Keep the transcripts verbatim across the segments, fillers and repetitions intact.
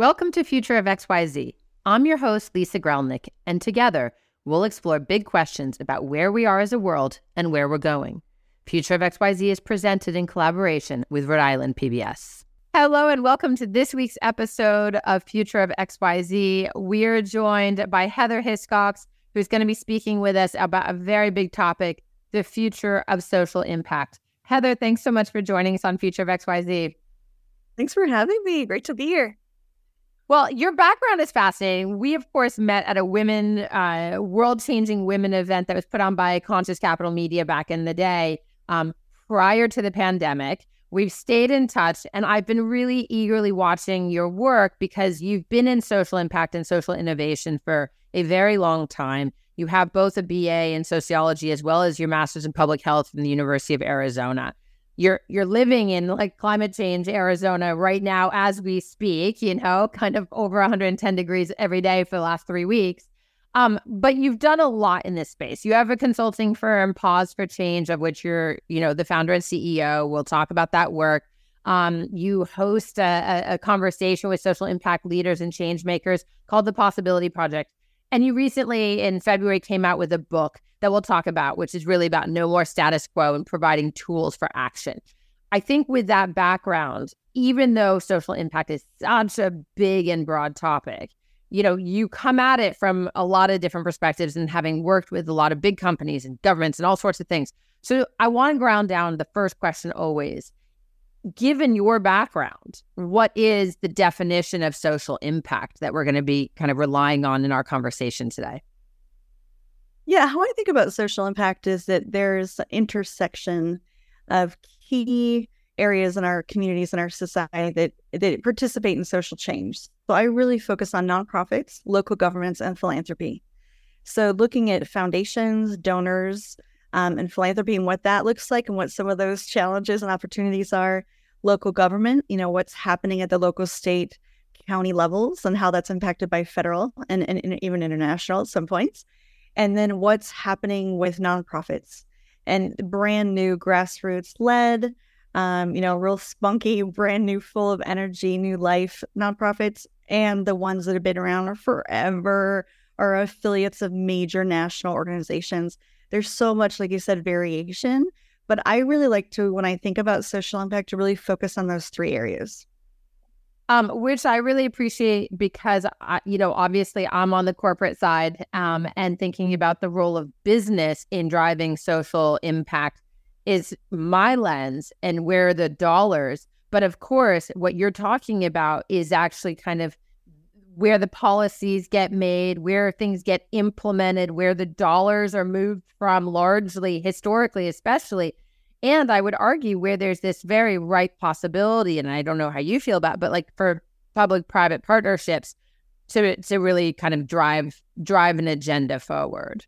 Welcome to Future of X Y Z. I'm your host, Lisa Grelnick, and together we'll explore big questions about where we are as a world and where we're going. Future of X Y Z is presented in collaboration with Rhode Island P B S. Hello and welcome to this week's episode of Future of X Y Z. We're joined by Heather Hiscox, who's going to be speaking with us about a very big topic, the future of social impact. Heather, thanks so much for joining us on Future of X Y Z. Thanks for having me. Great to be here. Well, your background is fascinating. We, of course, met at a women, uh, world-changing women event that was put on by Conscious Capital Media back in the day, um, prior to the pandemic. We've stayed in touch, and I've been really eagerly watching your work because you've been in social impact and social innovation for a very long time. You have both a B A in sociology as well as your master's in public health from the University of Arizona. You're you're living in like climate change Arizona right now as we speak, you know, kind of over one hundred ten degrees every day for the last three weeks. Um, but you've done a lot in this space. You have a consulting firm, Pause for Change, of which you're, you know, the founder and C E O. We'll talk about that work. Um, you host a, a conversation with social impact leaders and change makers called the Possibility Project. And you recently, in February, came out with a book that we'll talk about, which is really about no more status quo and providing tools for action. I think with that background, even though social impact is such a big and broad topic, you know, you come at it from a lot of different perspectives and having worked with a lot of big companies and governments and all sorts of things. So I want to ground down the first question always. Given your background, what is the definition of social impact that we're going to be kind of relying on in our conversation today? Yeah, how I think about social impact is that there's an intersection of key areas in our communities and our society that, that participate in social change. So I really focus on nonprofits, local governments, and philanthropy. So looking at foundations, donors, um, and philanthropy and what that looks like and what some of those challenges and opportunities are. Local government, you know, what's happening at the local, state, county levels and how that's impacted by federal and, and, and even international at some points. And then what's happening with nonprofits and brand new grassroots led, um, you know, real spunky, brand new, full of energy, new life nonprofits, and the ones that have been around forever are affiliates of major national organizations. There's so much, like you said, variation, but I really like to, when I think about social impact, to really focus on those three areas. Um, which I really appreciate because, I, you know, obviously I'm on the corporate side um, and thinking about the role of business in driving social impact is my lens and where the dollars. But of course, what you're talking about is actually kind of where the policies get made, where things get implemented, where the dollars are moved from largely, historically, especially. And I would argue where there's this very ripe possibility, and I don't know how you feel about it, but like for public-private partnerships to to really kind of drive drive an agenda forward.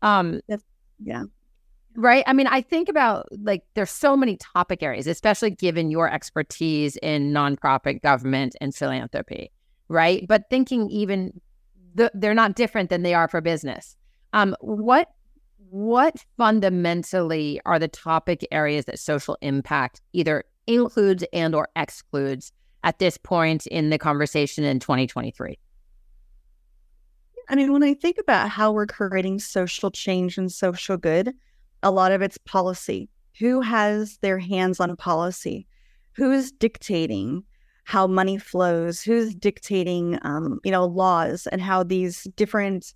Um, yeah. Right? I mean, I think about like there's so many topic areas, especially given your expertise in nonprofit government and philanthropy, right? But thinking even th- they're not different than they are for business. Um, what What fundamentally are the topic areas that social impact either includes and or excludes at this point in the conversation in twenty twenty-three? I mean, when I think about how we're creating social change and social good, a lot of it's policy. Who has their hands on policy? Who's dictating how money flows? Who's dictating, um, you know, laws and how these different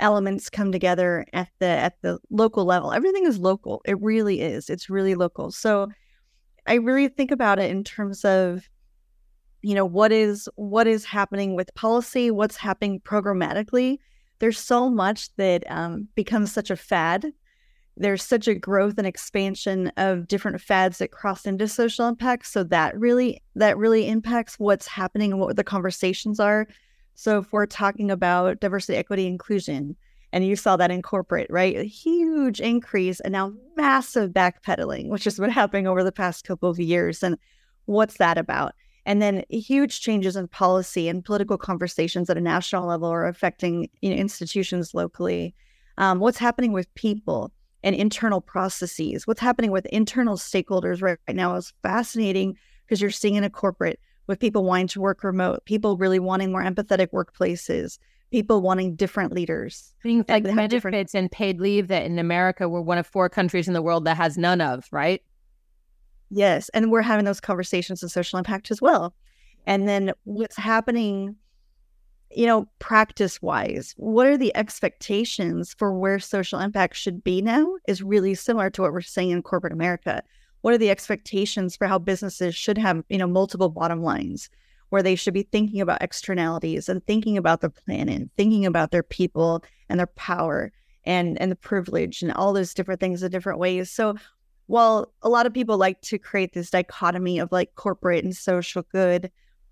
elements come together at the at the local level. Everything is local. It really is. It's really local. So I really think about it in terms of, you know, what is what is happening with policy, what's happening programmatically. There's so much that um, becomes such a fad. There's such a growth and expansion of different fads that cross into social impact. So that really that really impacts what's happening and what the conversations are. So if we're talking about diversity, equity, inclusion, and you saw that in corporate, right? A huge increase and now massive backpedaling, which has been happening over the past couple of years. And what's that about? And then huge changes in policy and political conversations at a national level are affecting, you know, institutions locally. Um, what's happening with people and internal processes? What's happening with internal stakeholders right, right now is fascinating because you're seeing in a corporate with people wanting to work remote, people really wanting more empathetic workplaces, people wanting different leaders. Things like benefits different... and paid leave that in America, we're one of four countries in the world that has none of, right? Yes. And we're having those conversations of social impact as well. And then what's happening, you know, practice-wise, what are the expectations for where social impact should be now is really similar to what we're saying in corporate America. What are the expectations for how businesses should have, you know, multiple bottom lines, where they should be thinking about externalities and thinking about the planet, thinking about their people and their power and, and the privilege and all those different things in different ways. So while a lot of people like to create this dichotomy of like corporate and social good,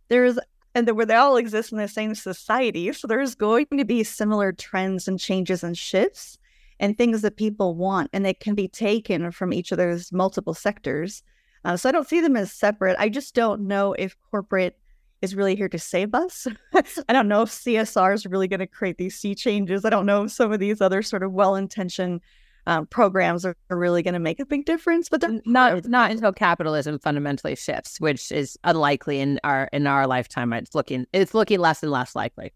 there's and where they all exist in the same society. So there's going to be similar trends and changes and shifts and things that people want, and they can be taken from each of those multiple sectors. Uh, so I don't see them as separate. I just don't know if corporate is really here to save us. I don't know if C S R is really going to create these sea changes. I don't know if some of these other sort of well-intentioned um, programs are, are really going to make a big difference. But they're not not until capitalism fundamentally shifts, which is unlikely in our in our lifetime. It's looking it's looking less and less likely.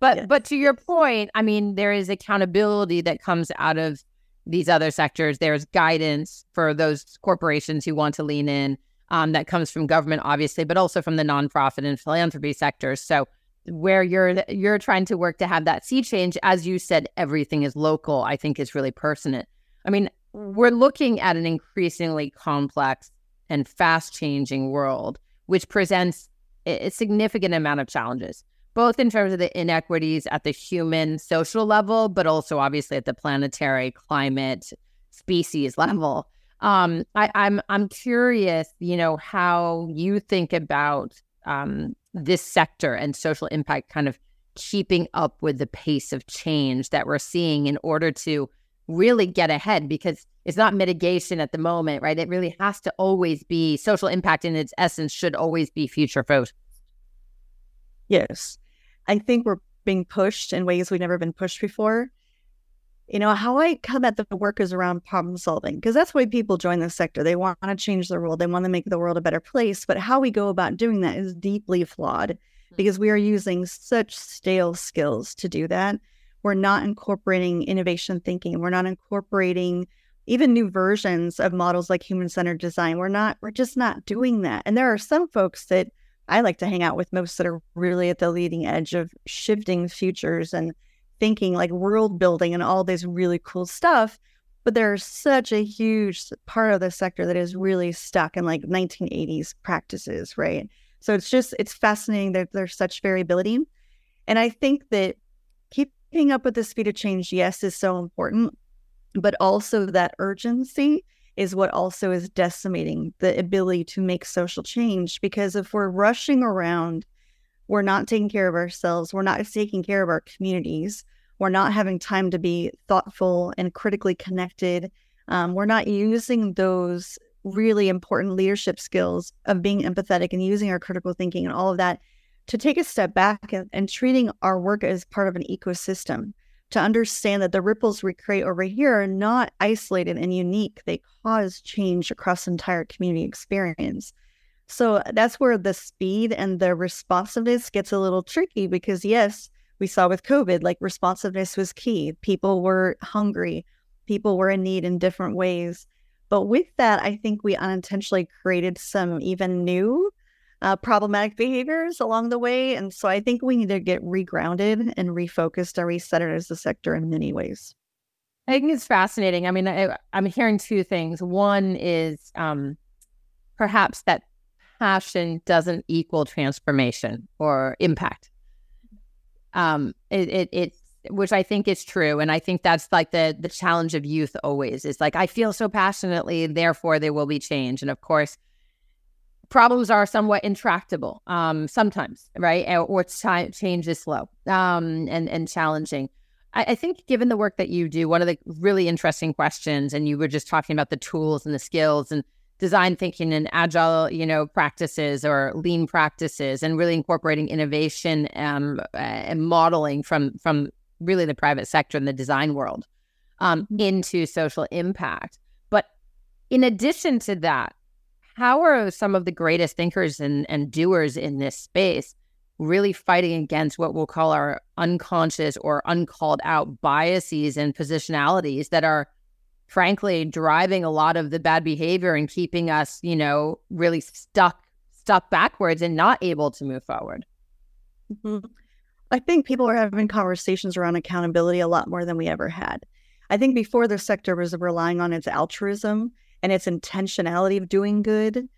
But yes. But to your point, I mean, there is accountability that comes out of these other sectors. There's guidance for those corporations who want to lean in um, that comes from government, obviously, but also from the nonprofit and philanthropy sectors. So where you're you're trying to work to have that sea change, as you said, everything is local, I think is really pertinent. I mean, we're looking at an increasingly complex and fast changing world, which presents a significant amount of challenges, both in terms of the inequities at the human social level, but also obviously at the planetary climate species level. Um, I, I'm I'm curious, you know, how you think about um, this sector and social impact kind of keeping up with the pace of change that we're seeing in order to really get ahead, because it's not mitigation at the moment, right? It really has to always be social impact in its essence should always be future focused. Yes. I think we're being pushed in ways we've never been pushed before. You know, how I come at the work is around problem solving, because that's why people join this sector. They want to change the world. They want to make the world a better place. But how we go about doing that is deeply flawed, because we are using such stale skills to do that. We're not incorporating innovation thinking. We're not incorporating even new versions of models like human-centered design. We're not, we're just not doing that. And there are some folks that I like to hang out with most that are really at the leading edge of shifting futures and thinking like world building and all this really cool stuff. But there's such a huge part of the sector that is really stuck in like nineteen eighties practices, right? So it's just, it's fascinating that there's such variability. And I think that keeping up with the speed of change, yes, is so important, but also that urgency is what also is decimating the ability to make social change. Because if we're rushing around, we're not taking care of ourselves, we're not taking care of our communities, we're not having time to be thoughtful and critically connected, um, we're not using those really important leadership skills of being empathetic and using our critical thinking and all of that to take a step back and, and treating our work as part of an ecosystem, to understand that the ripples we create over here are not isolated and unique. They cause change across entire community experience. So that's where the speed and the responsiveness gets a little tricky, because yes, we saw with COVID, like responsiveness was key. People were hungry. People were in need in different ways. But with that, I think we unintentionally created some even new Uh, problematic behaviors along the way. And so I think we need to get regrounded and refocused and recentered as a sector in many ways. I think it's fascinating. I mean, I, I'm hearing two things. One is um, perhaps that passion doesn't equal transformation or impact. Um, it, it, it, which I think is true. And I think that's like the the challenge of youth always. It's like, I feel so passionately, therefore there will be change. And of course, problems are somewhat intractable um, sometimes, right? Or, or time, change is slow um, and, and challenging. I, I think given the work that you do, one of the really interesting questions, and you were just talking about the tools and the skills and design thinking and agile, you know, practices or lean practices, and really incorporating innovation um, and modeling from, from really the private sector and the design world um, into social impact. But in addition to that, how are some of the greatest thinkers and, and doers in this space really fighting against what we'll call our unconscious or uncalled out biases and positionalities that are frankly driving a lot of the bad behavior and keeping us, you know, really stuck, stuck backwards and not able to move forward? Mm-hmm. I think people are having conversations around accountability a lot more than we ever had. I think before the sector was relying on its altruism and its intentionality of doing good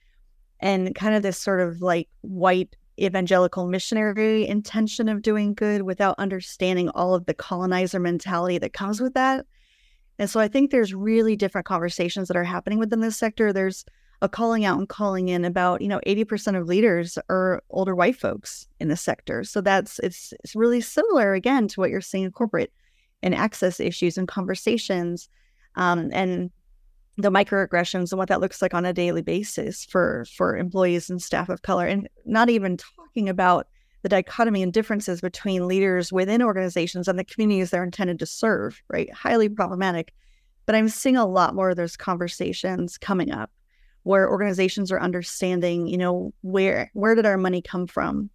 and kind of this sort of like white evangelical missionary intention of doing good without understanding all of the colonizer mentality that comes with that. And so I think there's really different conversations that are happening within this sector. There's a calling out and calling in about, you know, eighty percent of leaders are older white folks in the sector. So that's, it's, it's really similar, again, to what you're seeing in corporate and access issues and conversations um, and the microaggressions and what that looks like on a daily basis for, for employees and staff of color. And not even talking about the dichotomy and differences between leaders within organizations and the communities they're intended to serve, right? Highly problematic. But I'm seeing a lot more of those conversations coming up, where organizations are understanding, you know, where where did our money come from,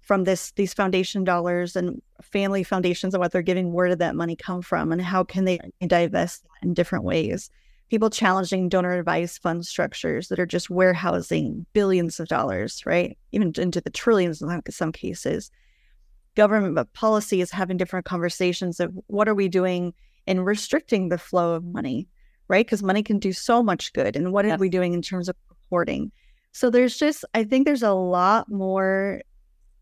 from this these foundation dollars and family foundations and what they're giving, where did that money come from and how can they divest in different ways? People challenging donor advised fund structures that are just warehousing billions of dollars, right? Even into the trillions in some cases. Government policy is having different conversations of what are we doing in restricting the flow of money, right? Because money can do so much good. And what yeah. are we doing in terms of reporting? So there's just, I think there's a lot more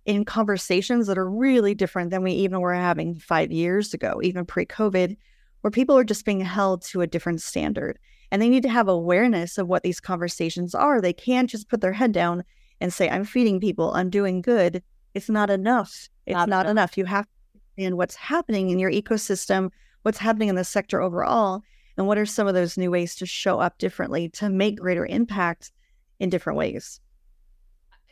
in conversations that are really different than we even were having five years ago, even pre-COVID, where people are just being held to a different standard. And they need to have awareness of what these conversations are. They can't just put their head down and say, I'm feeding people, I'm doing good. It's not enough. It's not, not enough. enough. You have to understand what's happening in your ecosystem, what's happening in the sector overall. And what are some of those new ways to show up differently to make greater impact in different ways?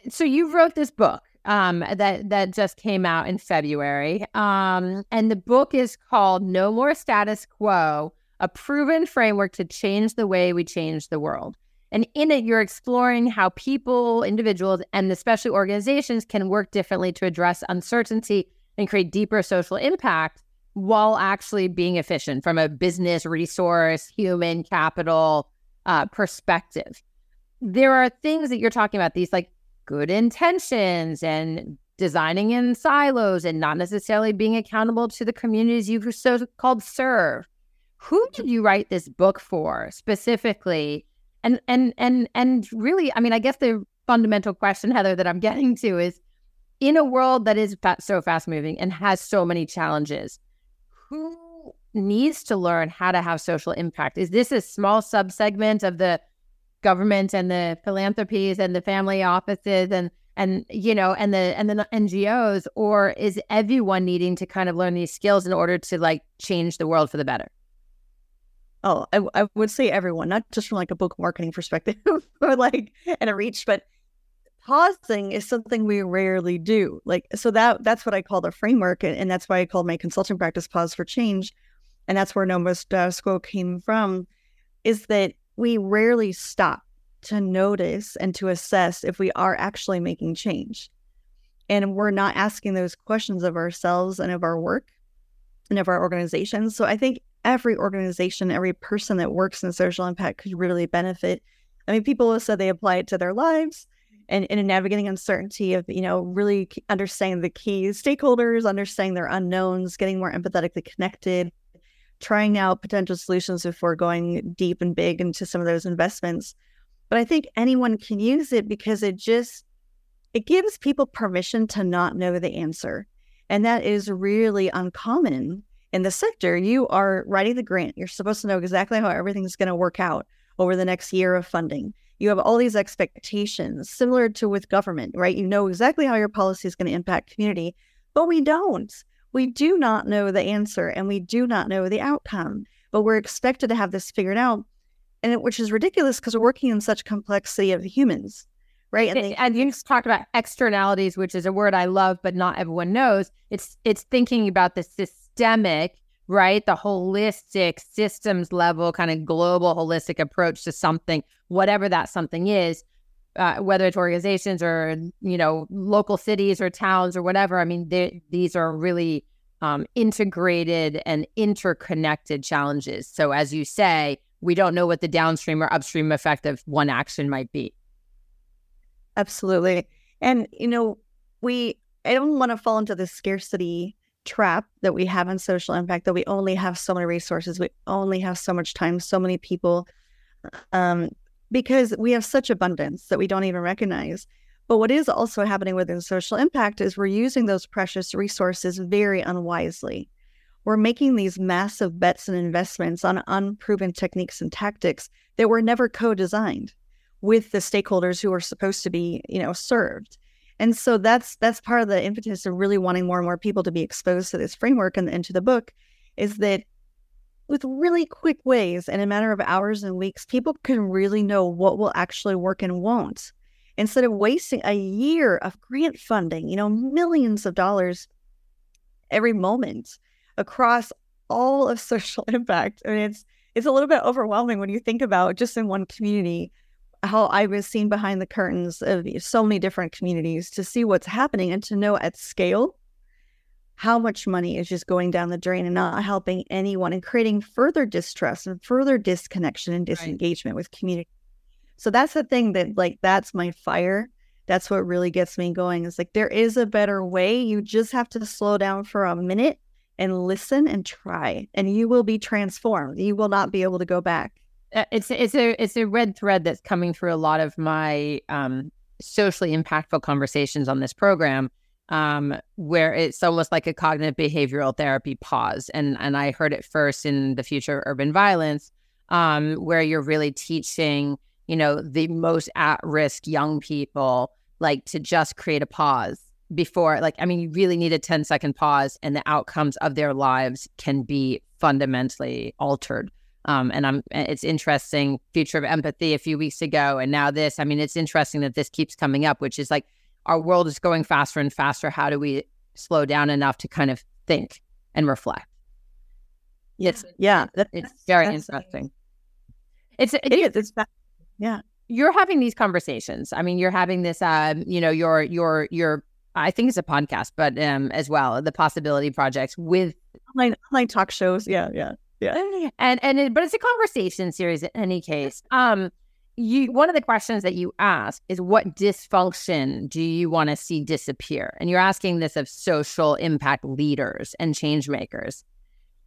So you wrote this book um, that, that just came out in February. Um, and the book is called No More Status Quo, A Proven Framework to Change the Way We Change the World. And in it, you're exploring how people, individuals, and especially organizations can work differently to address uncertainty and create deeper social impact, while actually being efficient from a business, resource, human capital uh, perspective. There are things that you're talking about, these like good intentions and designing in silos and not necessarily being accountable to the communities you so-called serve. Who did you write this book for specifically? And and and and really, I mean, I guess the fundamental question, Heather, that I'm getting to is, in a world that is fa- so fast-moving and has so many challenges, who needs to learn how to have social impact? Is this a small subsegment of the government and the philanthropies and the family offices and, and you know, and the and the N G Os? Or is everyone needing to kind of learn these skills in order to, like, change the world for the better? Oh, I, I would say everyone, not just from, like, a book marketing perspective or, like, and a reach, but pausing is something we rarely do. Like, so that that's what I call the framework. And, and that's why I called my consulting practice Pause for Change. And that's where No More Status Quo came from, is that we rarely stop to notice and to assess if we are actually making change. And we're not asking those questions of ourselves and of our work and of our organizations. So I think every organization, every person that works in social impact could really benefit. I mean, people have said they apply it to their lives. And in navigating uncertainty of, you know, really understanding the key stakeholders, understanding their unknowns, getting more empathetically connected, trying out potential solutions before going deep and big into some of those investments. But I think anyone can use it because it just, it gives people permission to not know the answer. And that is really uncommon in the sector. You are writing the grant. You're supposed to know exactly how everything's going to work out over the next year of funding. You have all these expectations, similar to with government, right? You know exactly how your policy is going to impact community, but we don't. We do not know the answer, and we do not know the outcome, but we're expected to have this figured out, and it, which is ridiculous because we're working in such complexity of humans, right? And, they- and you just talked about externalities, which is a word I love, but not everyone knows. It's it's thinking about the systemic, right? The holistic systems level kind of global holistic approach to something, whatever that something is, uh, whether it's organizations or, you know, local cities or towns or whatever. I mean, they, these are really um, integrated and interconnected challenges. So as you say, we don't know what the downstream or upstream effect of one action might be. Absolutely. And, you know, we, I don't want to fall into the scarcity trap that we have in social impact, that we only have so many resources, we only have so much time, so many people, um, because we have such abundance that we don't even recognize. But what is also happening within social impact is we're using those precious resources very unwisely. We're making these massive bets and investments on unproven techniques and tactics that were never co-designed with the stakeholders who are supposed to be, you know, served. And so that's that's part of the impetus of really wanting more and more people to be exposed to this framework and, and to the book, is that with really quick ways, in a matter of hours and weeks, people can really know what will actually work and won't, instead of wasting a year of grant funding, you know, millions of dollars every moment across all of social impact. I mean, it's it's a little bit overwhelming when you think about just in one community how I was seen behind the curtains of so many different communities to see what's happening and to know at scale how much money is just going down the drain and not helping anyone and creating further distrust and further disconnection and disengagement right. with community. So that's the thing that, like, that's my fire. That's what really gets me going. It's like, there is a better way. You just have to slow down for a minute and listen and try, and you will be transformed. You will not be able to go back. It's it's a it's a red thread that's coming through a lot of my um, socially impactful conversations on this program, um, where it's almost like a cognitive behavioral therapy pause. And and I heard it first in The Future of Urban Violence, um, where you're really teaching, you know, the most at-risk young people, like, to just create a pause before, like, I mean, you really need a ten-second pause, and the outcomes of their lives can be fundamentally altered. Um, and I'm, it's interesting, Future of Empathy a few weeks ago, and now this, I mean, it's interesting that this keeps coming up, which is like, our world is going faster and faster. How do we slow down enough to kind of think and reflect? Yeah. It's, yeah. That's, it's very interesting. It's, it, it is. It's, yeah. You're having these conversations. I mean, you're having this, um, you know, your, your, your, I think it's a podcast, but, um, as well, the Possibility Project with online, online talk shows. Yeah. Yeah. Yeah. And and it, but it's a conversation series in any case. Um, you one of the questions that you ask is, what dysfunction do you want to see disappear? And you're asking this of social impact leaders and change makers.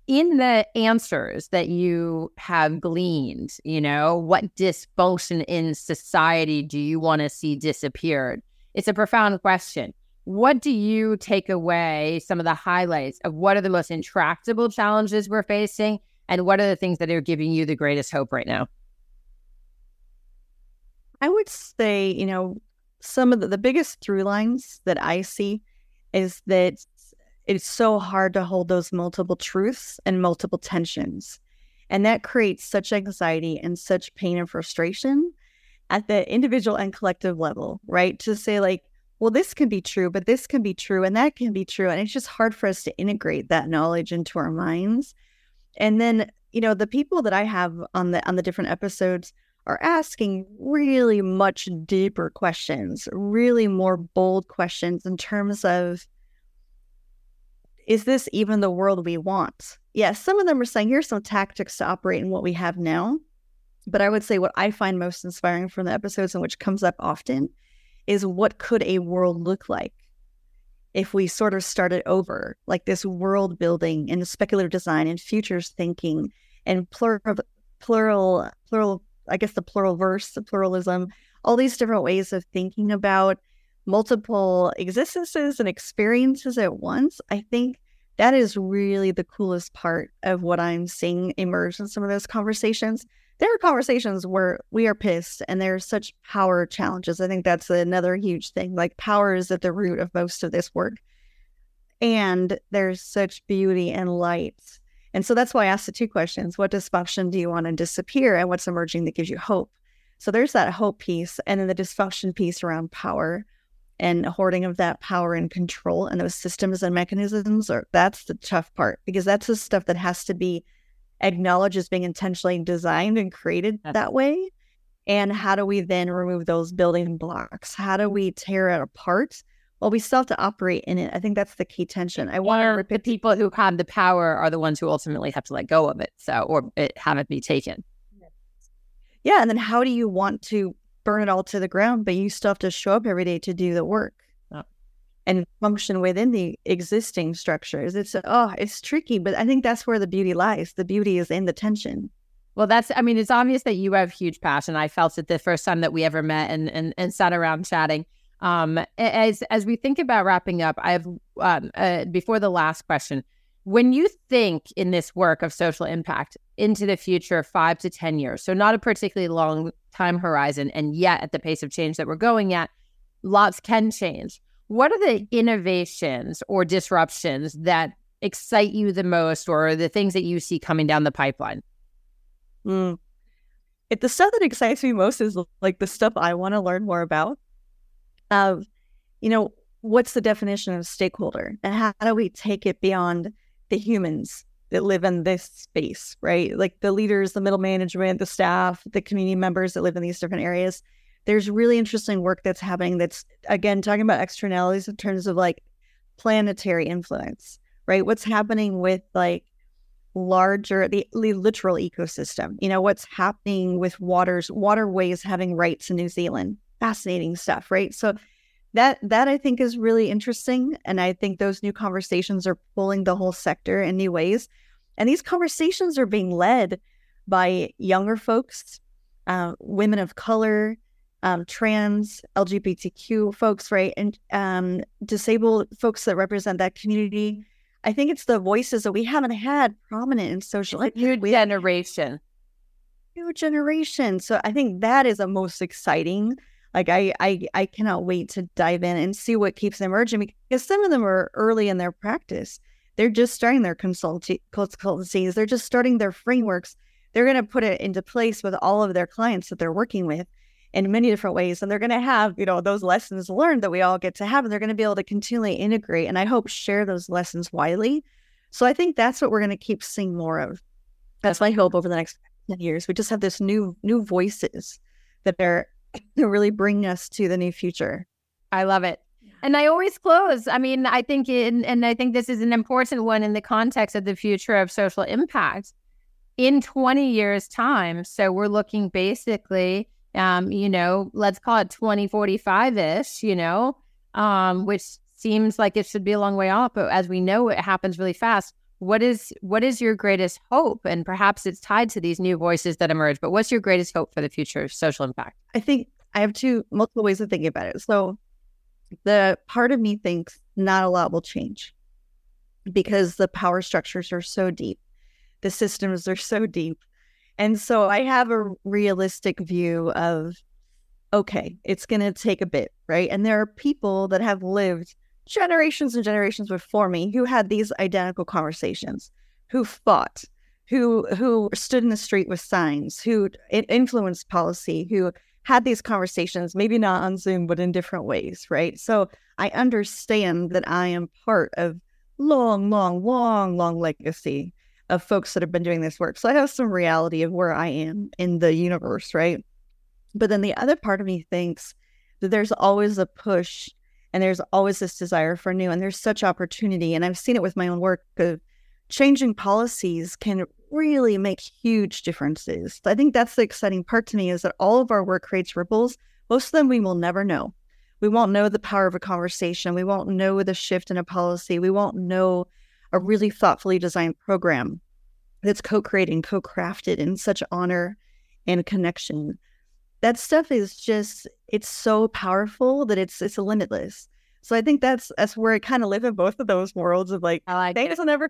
In the answers that you have gleaned, you know, what dysfunction in society do you want to see disappeared? It's a profound question. What do you take away, some of the highlights of what are the most intractable challenges we're facing, and what are the things that are giving you the greatest hope right now? I would say, you know, some of the, the biggest through lines that I see is that it's so hard to hold those multiple truths and multiple tensions. And that creates such anxiety and such pain and frustration at the individual and collective level, right? To say, like, well, this can be true, but this can be true, and that can be true. And it's just hard for us to integrate that knowledge into our minds. And then, you know, the people that I have on the on the different episodes are asking really much deeper questions, really more bold questions in terms of, is this even the world we want? Yeah, some of them are saying, here's some tactics to operate in what we have now. But I would say what I find most inspiring from the episodes, and which comes up often, is what could a world look like if we sort of started over, like this world building and speculative design and futures thinking and plural, plural, plural, I guess the plural verse, the pluralism, all these different ways of thinking about multiple existences and experiences at once. I think that is really the coolest part of what I'm seeing emerge in some of those conversations. There are conversations where we are pissed, and there are such power challenges. I think that's another huge thing. Like, power is at the root of most of this work. And there's such beauty and light. And so that's why I asked the two questions. What dysfunction do you want to disappear, and what's emerging that gives you hope? So there's that hope piece, and then the dysfunction piece around power and hoarding of that power and control and those systems and mechanisms. Or that's the tough part, because that's the stuff that has to be acknowledged as being intentionally designed and created that way, And how do we then remove those building blocks? How do we tear it apart? Well, we still have to operate in it. I think that's the key tension. I want to rip it. The people who have the power are the ones who ultimately have to let go of it, so or it, have it be taken. Yeah, and then how do you want to burn it all to the ground, but you still have to show up every day to do the work oh. and function within the existing structures? It's oh, it's tricky, but I think that's where the beauty lies. The beauty is in the tension. Well, that's, I mean, it's obvious that you have huge passion. I felt it the first time that we ever met and and, and sat around chatting. Um, as as we think about wrapping up, I've um, uh, before the last question, when you think in this work of social impact into the future, five to ten years, so not a particularly long time horizon, and yet at the pace of change that we're going at, lots can change. What are the innovations or disruptions that excite you the most, or the things that you see coming down the pipeline? Mm. It, the stuff that excites me most is like the stuff I want to learn more about. Uh, you know, what's the definition of stakeholder, and how do we take it beyond the humans that live in this space, right? Like the leaders, the middle management, the staff, the community members that live in these different areas. There's really interesting work that's happening that's, again, talking about externalities in terms of like planetary influence, right? What's happening with like larger, the, the literal ecosystem, you know, what's happening with waters, waterways having rights in New Zealand. Fascinating stuff, right? So that that I think is really interesting. And I think those new conversations are pulling the whole sector in new ways. And these conversations are being led by younger folks, uh, women of color, um, trans, L G B T Q folks, right? And um, disabled folks that represent that community. I think it's the voices that we haven't had prominent in social. It's a new generation. New generation. So I think that is the most exciting. Like I, I, I cannot wait to dive in and see what keeps emerging, because some of them are early in their practice. They're just starting their consulti- consultancies. They're just starting their frameworks. They're going to put it into place with all of their clients that they're working with in many different ways. And they're going to have, you know, those lessons learned that we all get to have, and they're going to be able to continually integrate and I hope share those lessons widely. So I think that's what we're going to keep seeing more of. That's my hope over the next ten years. We just have this new, new voices that are to really bring us to the new future. I love it. And I always close. I mean, I think, in, and I think this is an important one in the context of the future of social impact. In twenty years time, so we're looking basically, um, you know, let's call it twenty forty-five-ish, you know, um, which seems like it should be a long way off, but as we know, it happens really fast. What is, what is your greatest hope? And perhaps it's tied to these new voices that emerge, but what's your greatest hope for the future of social impact? I think I have two multiple ways of thinking about it. So the part of me thinks not a lot will change because the power structures are so deep. The systems are so deep. And so I have a realistic view of, okay, it's going to take a bit, right? And there are people that have lived generations and generations before me who had these identical conversations, who fought, who who stood in the street with signs, who influenced policy, who had these conversations, maybe not on Zoom, but in different ways, right? So I understand that I am part of long, long, long, long legacy of folks that have been doing this work. So I have some reality of where I am in the universe, right? But then the other part of me thinks that there's always a push. And there's always this desire for new, and there's such opportunity. And I've seen it with my own work of changing policies can really make huge differences. So I think that's the exciting part to me, is that all of our work creates ripples. Most of them we will never know. We won't know the power of a conversation. We won't know the shift in a policy. We won't know a really thoughtfully designed program that's co-created and co-crafted in such honor and connection. That stuff is just, it's so powerful that it's it's limitless. So I think that's that's where I kind of live in both of those worlds of like, I like things will never,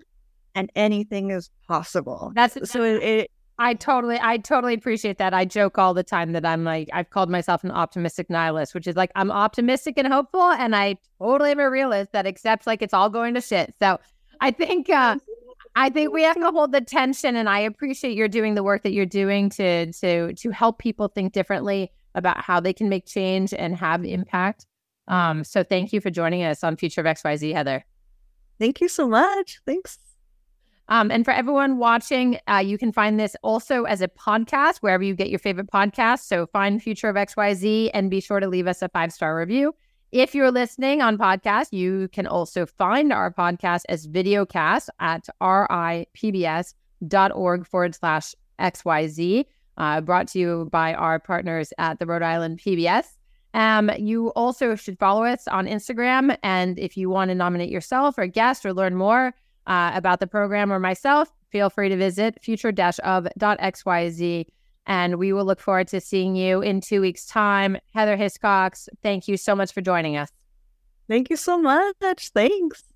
and anything is possible. That's so it, it. I totally, I totally appreciate that. I joke all the time that I'm like, I've called myself an optimistic nihilist, which is like I'm optimistic and hopeful, and I totally am a realist that accepts like it's all going to shit. So I think. Uh, I think we have to hold the tension, and I appreciate you're doing the work that you're doing to to to help people think differently about how they can make change and have impact. Um, so thank you for joining us on Future of X Y Z, Heather. Thank you so much. Thanks. Um, and for everyone watching, uh, you can find this also as a podcast, wherever you get your favorite podcast. So find Future of X Y Z and be sure to leave us a five-star review. If you're listening on podcast, you can also find our podcast as videocast at ripbs.org forward slash XYZ, uh, brought to you by our partners at the Rhode Island P B S. Um, you also should follow us on Instagram. And if you want to nominate yourself or a guest or learn more uh, about the program or myself, feel free to visit future of dot x y z. And we will look forward to seeing you in two weeks' time. Heather Hiscox, thank you so much for joining us. Thank you so much. Thanks.